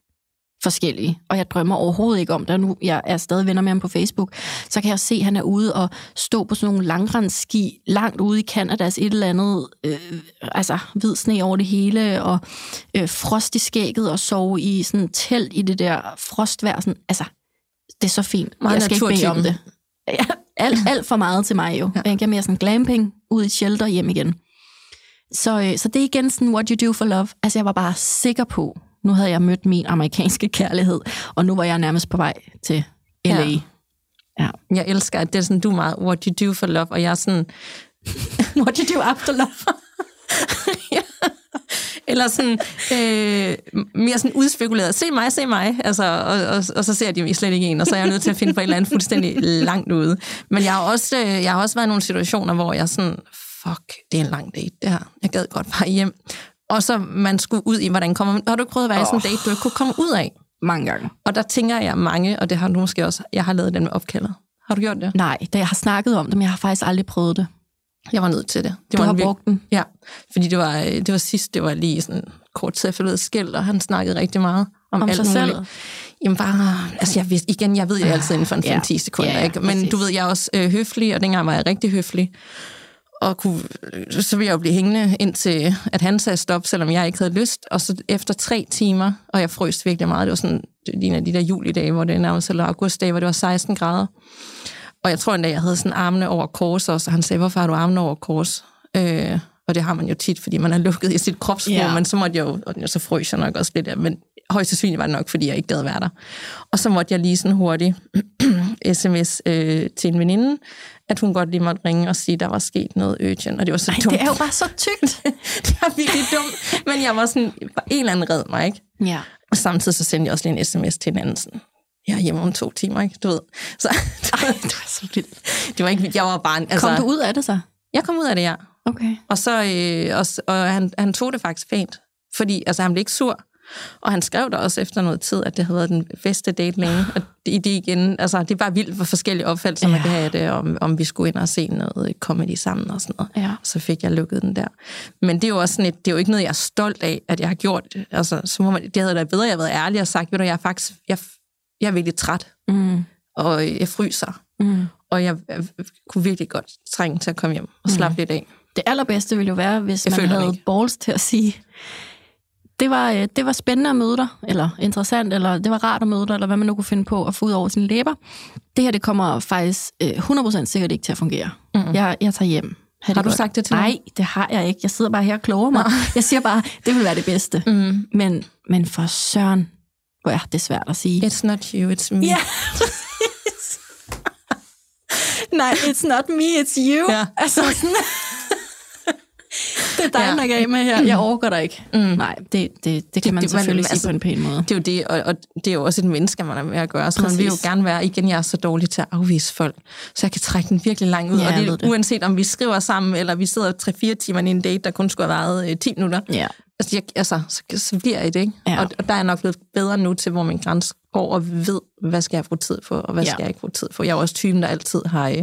forskellige, og jeg drømmer overhovedet ikke om det, nu jeg er stadig venner med ham på Facebook, så kan jeg se, at han er ude og stå på sådan nogle langrensski langt ude i Kanadas et eller andet, øh, altså hvid sne over det hele, og øh, frost i skægget, og sove i sådan et telt i det der frostvejr, sådan, altså, det er så fint, meget jeg skal ikke bede om det. Ja. Alt, alt for meget til mig jo. Ja. Jeg er mere sådan glamping, ud i et shelter, hjem igen. Så, så det er igen sådan, what you do for love. Altså, jeg var bare sikker på, nu havde jeg mødt min amerikanske kærlighed, og nu var jeg nærmest på vej til L A. Ja. Ja. Jeg elsker, at det er sådan, du er meget, what you do for love, og jeg er sådan, what you do after love. Ja. Eller sådan, øh, mere sådan udspekuleret. Se mig, se mig. Altså, og, og, og så ser de slet ikke en, og så er jeg nødt til at finde på et eller andet fuldstændig langt ude. Men jeg har også, jeg har også været i nogle situationer, hvor jeg sådan, fuck, det er en lang date, det her. Jeg gad godt bare hjem. Og så man skulle ud i, hvordan kommer man... Har du ikke prøvet at være i sådan en oh. date, du ikke kunne komme ud af? Mange gange. Og der tænker jeg mange, og det har du måske også... Jeg har lavet den med opkaldet. Har du gjort det? Nej, da jeg har snakket om det, men jeg har faktisk aldrig prøvet det. Jeg var nødt til det. Det du var har virkelig... brugt den? Ja, fordi det var, det var sidst, det var lige sådan kort tid, jeg forlod skæld, og han snakkede rigtig meget om, om alt sig selv. Jamen bare, altså jeg vidste, igen, jeg ved jo altid inden for en ja. fem til ti sekunder, ja, ja, ikke? Men præcis. Du ved, jeg er også øh, høflig, og dengang var jeg rigtig høflig, og kunne, så ville jeg jo blive hængende indtil, at han sagde stop, selvom jeg ikke havde lyst, og så efter tre timer, og jeg frøste virkelig meget, det var sådan en af de der julidage, hvor det nærmest, eller augustdage, hvor det var seksten grader, og jeg tror endda, jeg havde sådan armene over kors også, og han sagde, hvorfor har du armene over kors? Øh, og det har man jo tit, fordi man er lukket i sit kropsrum, yeah. men så måtte jeg jo, og så frøs jeg nok også lidt af, men højst sandsynligt var det nok, fordi jeg ikke gad være der. Og så måtte jeg lige sådan hurtigt sms øh, til en veninde, at hun godt lige måtte ringe og sige, at der var sket noget urgent, og det var så Ej, dumt. Det er jo bare så tykt. Det var virkelig dumt, men jeg var sådan, en eller anden red mig, ikke? Yeah. Og samtidig så sendte jeg også lige en sms til en anden sådan, jeg er hjemme om to timer, ikke? Du ved. Så, Ej, det var så vildt. Det var ikke, jeg var bare... Altså, kom du ud af det så? Jeg kom ud af det, ja. Okay. Og så... Øh, og, og han, han tog det faktisk pænt. Fordi, altså, han blev ikke sur. Og han skrev der også efter noget tid, at det havde været den bedste date længe. Og det, det igen, altså det var vildt, hvor forskellige opfattelser, ja, man kan have det, om, om vi skulle ind og se noget comedy sammen og sådan noget. Ja. Så fik jeg lukket den der. Men det er jo også sådan et, det er jo ikke noget, jeg er stolt af, at jeg har gjort. Altså, så må man, det havde da bedre, jeg havde været ærlig og sagt, ved du, jeg er faktisk, jeg, jeg er virkelig træt. Mm. Og jeg fryser. Mm. Og jeg, jeg kunne virkelig godt trænge til at komme hjem og slappe mm. lidt af. Det allerbedste ville jo være, hvis jeg man havde ikke. balls til at sige, det var, det var spændende at møde dig, eller interessant, eller det var rart at møde dig, eller hvad man nu kunne finde på at få ud over sine læber. Det her, det kommer faktisk hundrede procent sikkert ikke til at fungere. Mm-hmm. Jeg, jeg tager hjem. Har, har du godt? Sagt det til mig? Nej, det har jeg ikke. Jeg sidder bare her og kloger mig. Jeg siger bare, det vil være det bedste. Mm. Men, men for søren, hvor er det svært at sige. It's not you, it's me. Yeah. Nej, it's not me, it's you. Yeah. Altså sådan... Det er dig, ja. Der gav med her. Jeg overgår dig ikke. Mm. Nej, det, det, det, det kan man det, selvfølgelig man, altså, sige på en pæn måde. Det er jo det, og, og det er jo også et menneske, man er med at gøre. Så præcis. Man vil jo gerne være, igen, jeg er så dårlig til at afvise folk, så jeg kan trække den virkelig langt ud. Ja, og det er det. Uanset om vi skriver sammen, eller vi sidder tre-fire timer i en date, der kun skulle have været øh, ti minutter. Ja. Altså, jeg, altså så, så bliver jeg det, ikke? Ja. Og, og der er jeg nok blevet bedre nu til, hvor min grænse går, og ved, hvad skal jeg bruge tid for, og hvad ja. Skal jeg ikke bruge tid for. Jeg er også typen, der altid har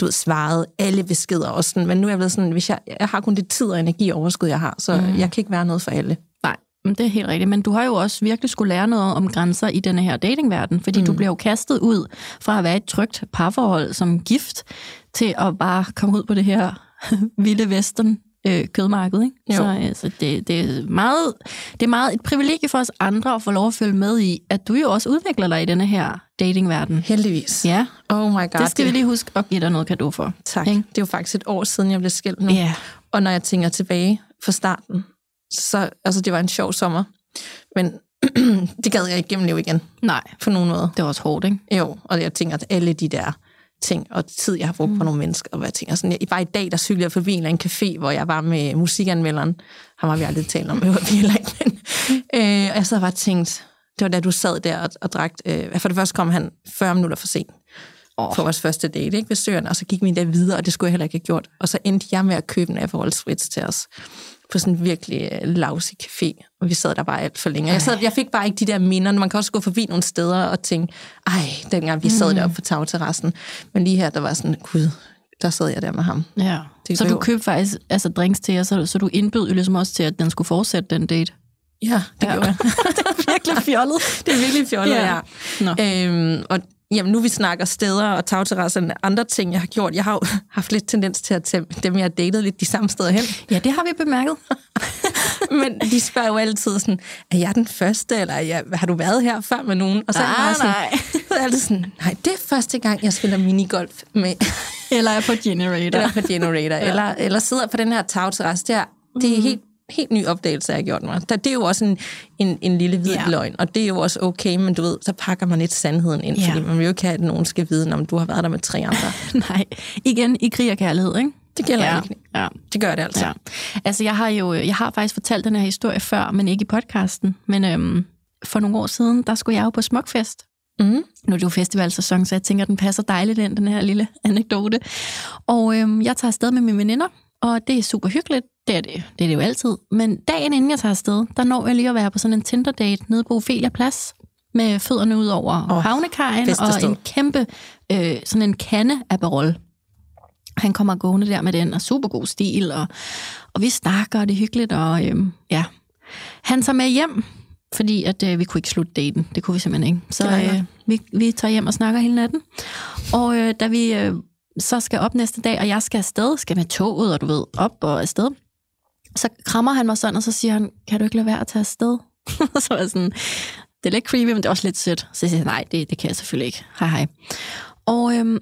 du ved, svaret alle beskeder og sådan, men nu er jeg blevet sådan, hvis jeg, jeg har kun det tid og energioverskud, jeg har, så mm. jeg kan ikke være noget for alle. Nej, men det er helt rigtigt. Men du har jo også virkelig skulle lære noget om grænser i denne her datingverden, fordi mm. du bliver jo kastet ud fra at være et trygt parforhold som gift, til at bare komme ud på det her vilde vesten. Øh, kødmarked, ikke? Jo. Så altså, det, det, er meget, det er meget et privilegie for os andre at få lov at følge med i, at du jo også udvikler dig i denne her datingverden. Heldigvis. Ja. Oh my god. Det skal vi lige huske at give dig noget kado for. Tak. Okay? Det er jo faktisk et år siden, jeg blev skilt nu. Yeah. Og når jeg tænker tilbage fra starten, så altså, det var en sjov sommer. Men det gad jeg ikke gennemleve igen. Nej. På nogen måde. Det var også hårdt, ikke? Jo, og jeg tænker, at alle de der... ting og tid, jeg har brugt mm. på nogle mennesker. Og hvad jeg tænker, sådan, jeg, bare i dag, der cyklede jeg forbi en eller anden café, hvor jeg var med musikanmelderen. Han var vi aldrig talt om, hørte vi heller ikke. Men, øh, og jeg sad bare og tænkte, det var da du sad der og, og drak. Øh, for det første kom han fyrre minutter for sent oh. på vores første date, ikke, ved søren, og så gik min dag videre, og det skulle jeg heller ikke have gjort. Og så endte jeg med at købe en Aperol Spritz til os på sådan en virkelig uh, lousy café, og vi sad der bare alt for længe. Jeg, sad, jeg fik bare ikke de der minder. Man kan også gå forbi nogle steder og tænke, ej, dengang vi sad mm. deroppe på tagterrassen. Men lige her, der var sådan, gud, der sad jeg der med ham. Ja. Så du købte faktisk altså, drinks til jer, så, så du indbød ligesom også til, at den skulle fortsætte den date? Ja, det ja. Gjorde jeg. Det er virkelig fjollet. Det er virkelig fjollet, ja. ja. Øhm, og jamen, nu vi snakker steder og tagterrasser og andre ting, jeg har gjort. Jeg har jo haft lidt tendens til at tage dem, jeg har datet lidt de samme steder hen. Ja, det har vi bemærket. Men de spørger jo altid sådan, er jeg den første, eller jeg, har du været her før med nogen? Og så nej, er jeg sådan, nej. Så er altid sådan, nej, det er første gang, jeg spiller minigolf med. Eller er på Generator. Eller på Generator. Ja. Eller, eller sidder på den her tagterrasse. Det er, det er mm. helt... helt ny opdagelse, jeg har gjort mig. Det er jo også en, en, en lille hvid yeah. løgn, og det er jo også okay, men du ved, så pakker man lidt sandheden ind, yeah. fordi man vil jo ikke have, at nogen skal vide, om du har været der med tre andre. Nej, igen i krig og kærlighed, ikke? Det gælder ja. Ikke. Ja. Det gør det altså. Ja. Altså, jeg har jo jeg har faktisk fortalt den her historie før, men ikke i podcasten, men øhm, for nogle år siden, der skulle jeg jo på Smukfest. Mm. Nu er det jo festivalsæson, så jeg tænker, den passer dejligt ind, den her lille anekdote. Og øhm, jeg tager afsted med mine veninder, og det er super hyggeligt. Det er det. Det er det jo altid. Men dagen inden jeg tager afsted, der når jeg lige at være på sådan en Tinder-date nede på Ofelia Plads, med fødderne ud over oh, havnekajen og en kæmpe, øh, sådan en kande Aperol. Han kommer gående der med den, og super god stil, og, og vi snakker, og det er hyggeligt, og øh, ja. Han tager med hjem, fordi at, øh, vi kunne ikke slutte daten. Det kunne vi simpelthen ikke. Så øh, vi, vi tager hjem og snakker hele natten. Og øh, da vi øh, så skal op næste dag, og jeg skal afsted, skal med toget, og du ved, op og afsted, så krammer han mig sådan, og så siger han, kan du ikke lade være at tage afsted? Og så var sådan, det er lidt creepy, men det er også lidt sødt. Så jeg siger, nej, det, det kan jeg selvfølgelig ikke. Hej, hej. Og øhm,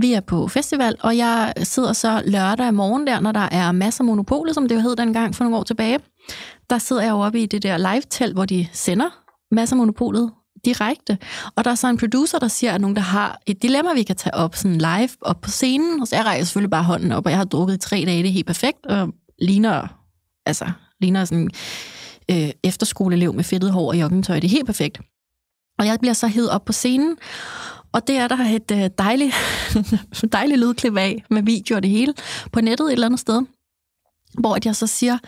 vi er på festival, og jeg sidder så lørdag morgen der, når der er masser af monopolet, som det jo hed dengang for nogle år tilbage. Der sidder jeg jo oppe i det der live-telt, hvor de sender masser af monopolet direkte. Og der er så en producer, der siger, at nogen, der har et dilemma, vi kan tage op sådan live op på scenen. Og så jeg rækker selvfølgelig bare hånden op, og jeg har drukket i tre dage, det er helt perfekt, og ligner, altså, ligner sådan øh, efterskoleelev med fedtet hår og joggentøj. Det er helt perfekt. Og jeg bliver så hevet op på scenen, og det er der et øh, dejligt, dejligt lydklip af, med video og det hele, på nettet et eller andet sted, hvor jeg så siger,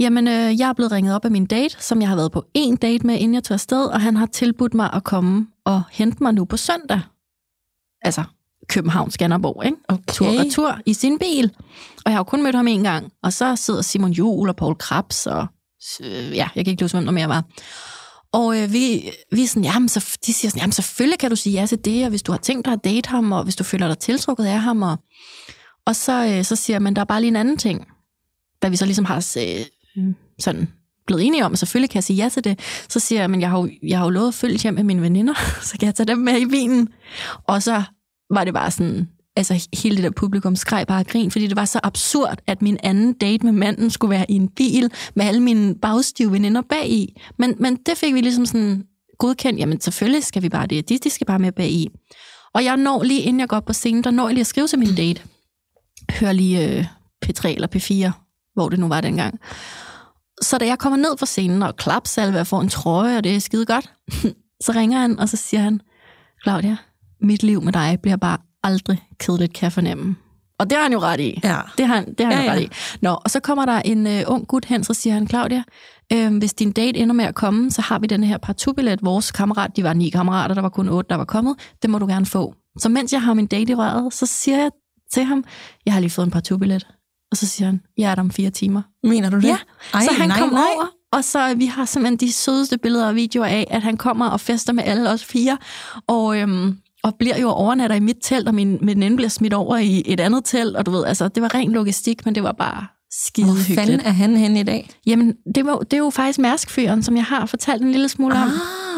Jamen, øh, jeg er blevet ringet op af min date, som jeg har været på én date med, inden jeg tog afsted, og han har tilbudt mig at komme og hente mig nu på søndag. Altså, København, Skanderborg, ikke? Okay. Tur og tur i sin bil. Og jeg har jo kun mødt ham én gang. Og så sidder Simon Juhl og Paul Krabs, og øh, ja, jeg kan ikke huske, hvem der mere var. Og øh, vi, vi er sådan, jamen, så, de siger sådan, jamen selvfølgelig kan du sige ja til det, og hvis du har tænkt dig at date ham, og hvis du føler dig tiltrukket af ham. Og, og så, øh, så siger jeg, men der er bare lige en anden ting, da vi så ligesom har øh, sådan blevet enige om, at selvfølgelig kan jeg sige ja til det. Så siger jeg, men jeg har jo, jeg har jo lovet at følge hjem med mine veninder, så kan jeg tage dem med i bilen. Og så var det bare sådan, altså hele det der publikum skreg bare grin, fordi det var så absurd, at min anden date med manden skulle være i en bil med alle mine bagstive veninder bagi. Men, men det fik vi ligesom sådan godkendt. Jamen selvfølgelig skal vi bare det. De, de skal bare med bagi. Og jeg når lige, inden jeg går op på scenen, der når jeg lige at skrive til min date. Hør lige øh, P tre eller P fire, hvor det nu var dengang. Så da jeg kommer ned fra scenen og klapsalve og får en trøje, og det er skide godt, så ringer han, og så siger han, Claudia, mit liv med dig bliver bare aldrig kedeligt, kan jeg fornemme. Og det har han jo ret i. Ja. Det har han, det har han ja, jo ret ja. i. Nå, og så kommer der en øh, ung gut hen, så siger han, Claudia, øh, hvis din date ender med at komme, så har vi den her partout-billet. Vores kammerat, de var ni kammerater, der var kun otte, der var kommet. Det må du gerne få. Så mens jeg har min date i røret, så siger jeg til ham, jeg har lige fået en partout-billet. Og så siger han, jeg er der om fire timer. Mener du det? Ja, ej, så han nej, kom nej. over, og så vi har simpelthen de sødeste billeder og videoer af, at han kommer og fester med alle os fire, og... Øhm, og bliver jo overnatter i mit telt, og min veninde bliver smidt over i et andet telt, og du ved, altså, det var ren logistik, men det var bare skide hyggeligt. Hvor fanden er han henne i dag? Jamen, det, var, det er jo faktisk Mærskfyren, som jeg har fortalt en lille smule ah, om.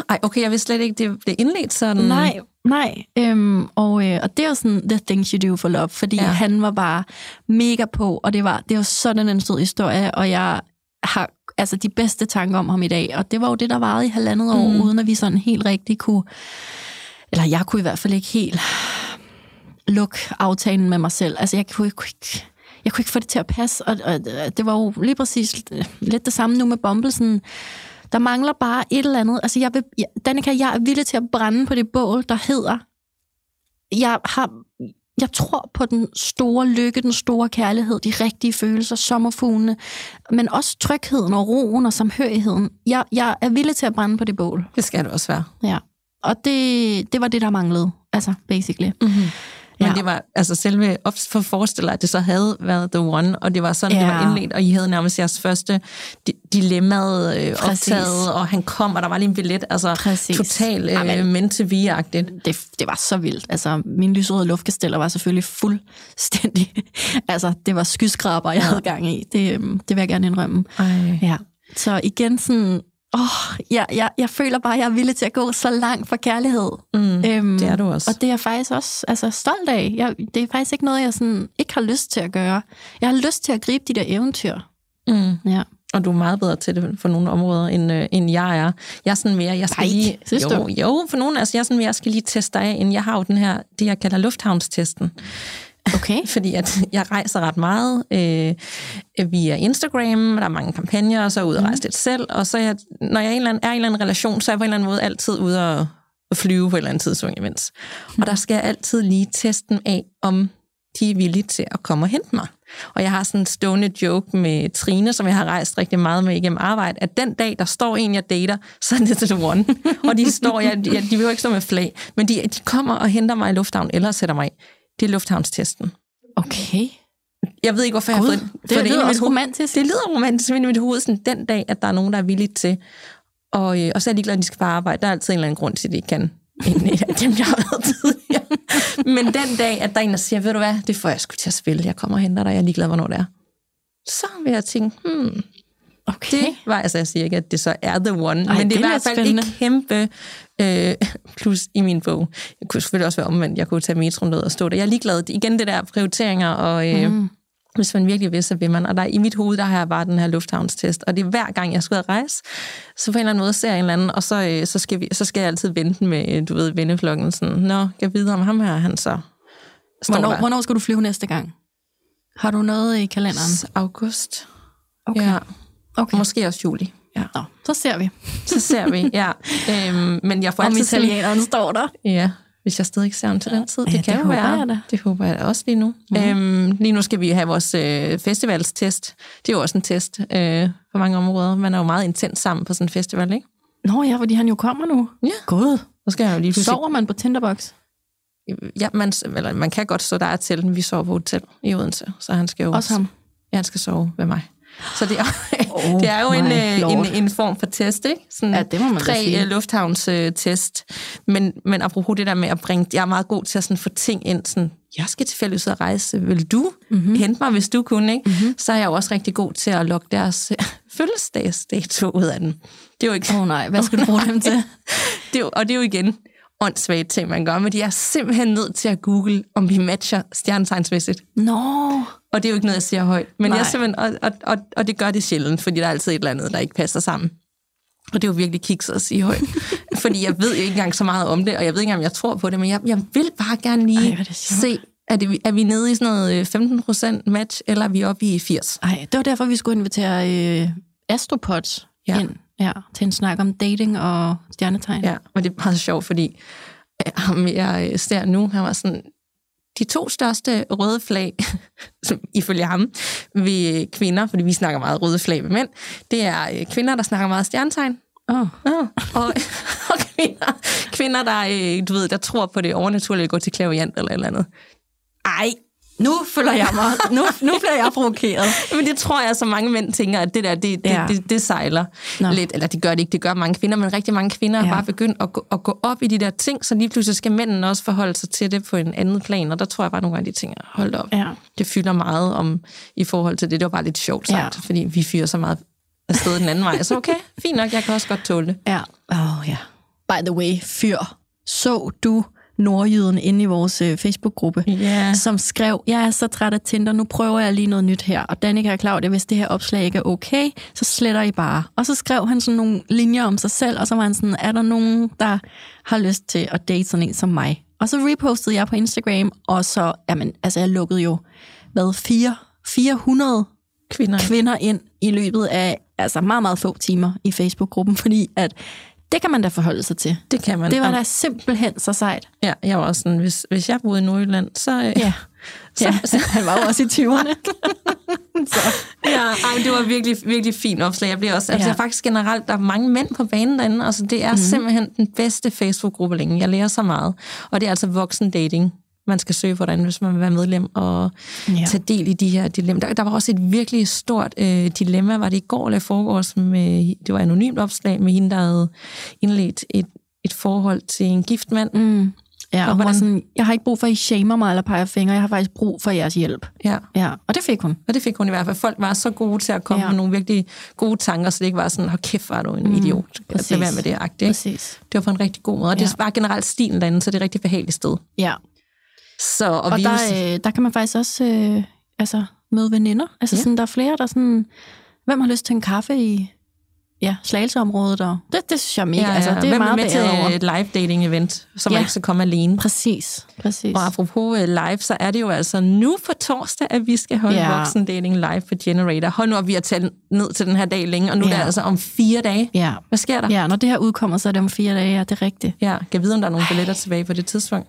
Ej, okay, jeg vidste slet ikke, det blev indledt sådan. Nej, nej. Øhm, og, øh, og det er jo sådan, the things you do for love, fordi ja. han var bare mega på, og det var, det var sådan en sød historie, og jeg har altså de bedste tanker om ham i dag, og det var jo det, der varede i halvandet år, mm. uden at vi sådan helt rigtig kunne... Eller jeg kunne i hvert fald ikke helt lukke aftalen med mig selv. Altså, jeg kunne ikke, jeg kunne ikke få det til at passe. Og, og det var jo lige præcis lidt det samme nu med Bumble. Sådan, der mangler bare et eller andet. Altså, jeg vil, jeg, Danica, jeg er villig til at brænde på det bål, der hedder... Jeg, har, jeg tror på den store lykke, den store kærlighed, de rigtige følelser, sommerfuglene, men også trygheden og roen og samhørigheden. Jeg, jeg er villig til at brænde på det bål. Det skal du også være. Ja. Og det, det var det, der manglede, altså, basically. Mm-hmm. Ja. Men det var, altså, selve for forestiller, at det så havde været the one, og det var sådan, ja. det var indledt, og I havde nærmest jeres første dilemmaet øh, optaget, og han kom, og der var lige en billet, altså, Præcis. total øh, ja, men til vi-agtigt. Det, det var så vildt. Altså, mine lysrøde luftkasteller var selvfølgelig fuldstændig, altså, det var skyskraber, jeg ja. havde gang i. Det, det vil jeg gerne indrømme. Ej. Ja. Så igen sådan... Åh, oh, jeg, jeg, jeg føler bare, at jeg er villig til at gå så langt for kærlighed. Mm, øhm, det er du også. Og det er jeg faktisk også altså, stolt af. Jeg, det er faktisk ikke noget, jeg sådan, ikke har lyst til at gøre. Jeg har lyst til at gribe de der eventyr. Mm. Ja. Og du er meget bedre til det for nogle områder, end, øh, end jeg er. Jeg er sådan mere, jeg skal Nej, lige... Synes jo, du? jo, for nogle, altså jeg er sådan mere, jeg skal lige teste dig af, end jeg har jo den her, det jeg kalder lufthavnstesten. Okay. Fordi at jeg rejser ret meget øh, via Instagram, der er mange kampagner, og så er jeg ude og rejse mm. lidt selv. Og så jeg, når jeg er i en eller anden, er i en eller anden relation, så er jeg på en eller anden måde altid ude og, og flyve på et eller andet tidspunkt imens. Mm. Og der skal jeg altid lige teste dem af, om de er villige til at komme og hente mig. Og jeg har sådan en stående joke med Trine, som jeg har rejst rigtig meget med igennem arbejde, at den dag, der står en, jeg dater, så er det the one. Og de står, jeg, jeg, de vil jo ikke stå med flag, men de, de kommer og henter mig i lufthavn, eller sætter mig i. Det er lufthavnstesten. Okay. Jeg ved ikke, hvorfor God, jeg har fået det. Det, det lyder også romantisk. Det lyder romantisk, men i mit hoved sådan den dag, at der er nogen, der er villige til. Og, øh, og så er jeg ligeglad, at de skal bare arbejde. Der er altid en eller anden grund til, at de ikke kan. End, øh, dem, jeg har været tidligere. Men den dag, at der er en, der siger, ved du hvad, det får jeg sgu til at spille. Jeg kommer og henter dig, jeg er ligeglad, hvornår det er. Så vil jeg tænke, hmm... Okay. Det var, altså jeg siger ikke, at det så er the one, Ej, men det er i hvert fald spændende. Et kæmpe øh, plus i min bog. Jeg kunne selvfølgelig også være omvendt, jeg kunne tage metroen ned og stå der. Jeg er ligeglad. Igen det der prioriteringer, og øh, mm. hvis man virkelig vil, så vil man. Og der, i mit hoved, der har jeg bare den her lufthavnstest, og det er hver gang, jeg skal ud at rejse, så på en eller anden måde ser jeg en eller anden, og så, øh, så, skal, vi, så skal jeg altid vente med, du ved, venneflokken sådan, nå, jeg videre om ham her, han så står hvornår, der. Hvornår skal du flyve næste gang? Har du noget i kalenderen? August. Okay. Ja. Okay. Måske også juli. Ja. Nå, så ser vi. Så ser vi, ja. Øhm, men jeg får altid... Om italieneren står der. Ja, hvis jeg stadig ikke ser ham til den tid. Ja, det kan det jo være. Jeg da. Det håber jeg da også lige nu. Mm. Øhm, lige nu skal vi have vores øh, festivalstest. Det er jo også en test øh, på mange områder. Man er jo meget intens sammen på sådan en festival, ikke? Nå ja, fordi han jo kommer nu. Ja. God. Så skal jeg jo lige sover man på Tinderbox? Ja, man, eller man kan godt stå der til. Vi sover på hotel i Odense, så han skal jo... Også ham? Ja, han skal sove ved mig. Så det er, oh, det er jo en, en, en form for test, ikke? Sådan ja, det må man præ-lufthavns-test. Men, men apropos det der med at bringe... Jeg er meget god til at sådan få ting ind, sådan... Jeg skal tilfældigvis ud og rejse. Vil du mm-hmm. hente mig, hvis du kunne, ikke? Mm-hmm. Så er jeg jo også rigtig god til at lokke deres fødselsdagsdato ud af den. Det er jo ikke... Åh oh, nej, hvad skal oh, du bruge nej. dem til? Det er, og det er jo igen åndssvagt ting, man gør, men de er simpelthen nødt til at google, om vi matcher stjernetegnsmæssigt. Nå... No. Og det er jo ikke noget, jeg siger højt. Men nej. Jeg simpelthen, og, og, og, og det gør det sjældent, fordi der er altid et eller andet, der ikke passer sammen. Og det er jo virkelig kiks at sige højt. Fordi jeg ved jo ikke engang så meget om det, og jeg ved ikke engang, om jeg tror på det, men jeg, jeg vil bare gerne lige Ej, se, er, det, er vi nede i sådan noget femten procent match, eller er vi oppe i firs? Nej, det var derfor, vi skulle invitere øh, Astropods ja. ind ja, til en snak om dating og stjernetegn. Ja, og det er meget sjovt, fordi ham jeg ser nu, han var sådan... De to største røde flag, som ifølge ham, ved kvinder, fordi vi snakker meget røde flag ved mænd, det er kvinder, der snakker meget stjernetegn. Oh. Oh. Og, og kvinder, kvinder der, du ved, der tror på det overnaturligt, går til klaverjant eller et eller andet. Ej, nu føler jeg mig, nu, nu bliver jeg provokeret. Men det tror jeg, så mange mænd tænker, at det der, det, det, ja. det, det, det sejler Nå. lidt. Eller det gør det ikke, det gør mange kvinder, men rigtig mange kvinder ja. er bare begyndt at gå, at gå op i de der ting, så lige pludselig skal mændene også forholde sig til det på en anden plan, og der tror jeg bare nogle gange, de tænker, hold op, ja. det fylder meget om i forhold til det. Det var bare lidt sjovt sagt, ja. fordi vi fyrer så meget afsted den anden vej. Så okay, fint nok, jeg kan også godt tåle det. Ja, oh ja. By the way, fyr, så du... nordjyden inde i vores Facebook-gruppe, yeah. som skrev, jeg er så træt af Tinder, nu prøver jeg lige noget nyt her. Og Danica og Claudia, hvis det her opslag ikke er okay, så sletter I bare. Og så skrev han sådan nogle linjer om sig selv, og så var han sådan, er der nogen, der har lyst til at date sådan en som mig? Og så repostede jeg på Instagram, og så, jamen, altså jeg lukkede jo, hvad, fire hundrede kvinder. kvinder ind i løbet af altså meget, meget få timer i Facebook-gruppen, fordi at det kan man da forholde sig til. Det kan man. Det var da simpelthen så sejt. Ja, jeg var også sådan, hvis, hvis jeg boede i Nordjylland, så... Øh, ja. Så, ja, så, han var jo også i tyverne. så. Ja, ej, det var virkelig, virkelig fint opslag. Jeg blev også... Altså, ja. faktisk generelt, der er mange mænd på banen derinde, og så det er mm-hmm. simpelthen den bedste Facebook-gruppe længe. Jeg lærer så meget. Og det er altså Voksen Dating, man skal søge for derinde, hvis man vil være medlem og ja. tage del i de her dilemmaer. Der, der var også et virkelig stort øh, dilemma, var det i går eller i forgårs, med, det var anonymt opslag med hende, der havde indledt et, et forhold til en gift mand. Mm. Ja, og, og hun var sådan, jeg har ikke brug for, at I shamer mig eller peger fingre, jeg har faktisk brug for jeres hjælp. Ja. ja. Og det fik hun. Og det fik hun i hvert fald. Folk var så gode til at komme ja. med nogle virkelig gode tanker, så det ikke var sådan, hvor kæft, var du en mm. idiot. Præcis. At blive med det, agtigt. Præcis. Det var på en rigtig god måde. Og ja. det var generelt stilen derinde, så det er et rigtig behageligt sted. Ja. Så, og og der, øh, der kan man faktisk også øh, altså, møde veninder. Altså, yeah. sådan, der er flere, der sådan... Hvem har lyst til en kaffe i ja, Slagelseområdet? Og det, det synes jeg mega. Ja, ja. Altså, det er hvem meget er med til over. et live-dating-event, så man ja. ikke skal komme alene? Præcis. Præcis. Og apropos uh, live, så er det jo altså nu på torsdag, at vi skal holde ja. Voksen Dating live på Generator. Hold nu op, vi har talt ned til den her dag længe, og nu ja. er det altså om fire dage. Ja. Hvad sker der? Ja, når det her udkommer, så er det om fire dage, ja, det er rigtigt. Ja, kan vide, om der er nogle billetter tilbage på det tidspunkt?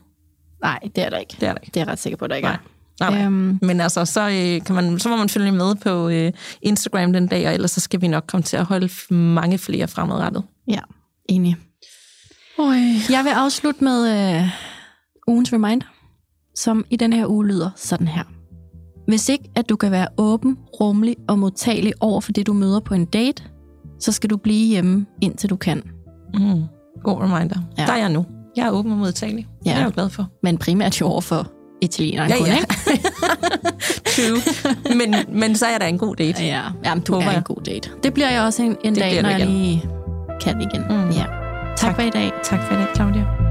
Nej, det er der ikke. Det er der ikke. Det er jeg ret sikker på, at der ikke Nej. er. Nej. Øhm. Men altså, så, øh, kan man, så må man følge med på øh, Instagram den dag, og ellers så skal vi nok komme til at holde mange flere fremadrettet. Ja, enig. Øj. Jeg vil afslutte med øh, ugens reminder, som i den her uge lyder sådan her. Hvis ikke, at du kan være åben, rummelig og modtagelig over for det, du møder på en date, så skal du blive hjemme, indtil du kan. Mm. God reminder. Ja. Der er jeg nu. Jeg er åben og modtagelig. Ja. Det er jeg jo glad for. Men primært jo over for italieneren ja, kun, ja. ikke? True. Men, men så er jeg da en god date. Ja, jamen, du Håber er jeg. en god date. Det bliver jeg også en, en dag, når igen. jeg lige kan igen. Mm. Ja. Tak, tak for i dag. Tak for i dag, Claudia.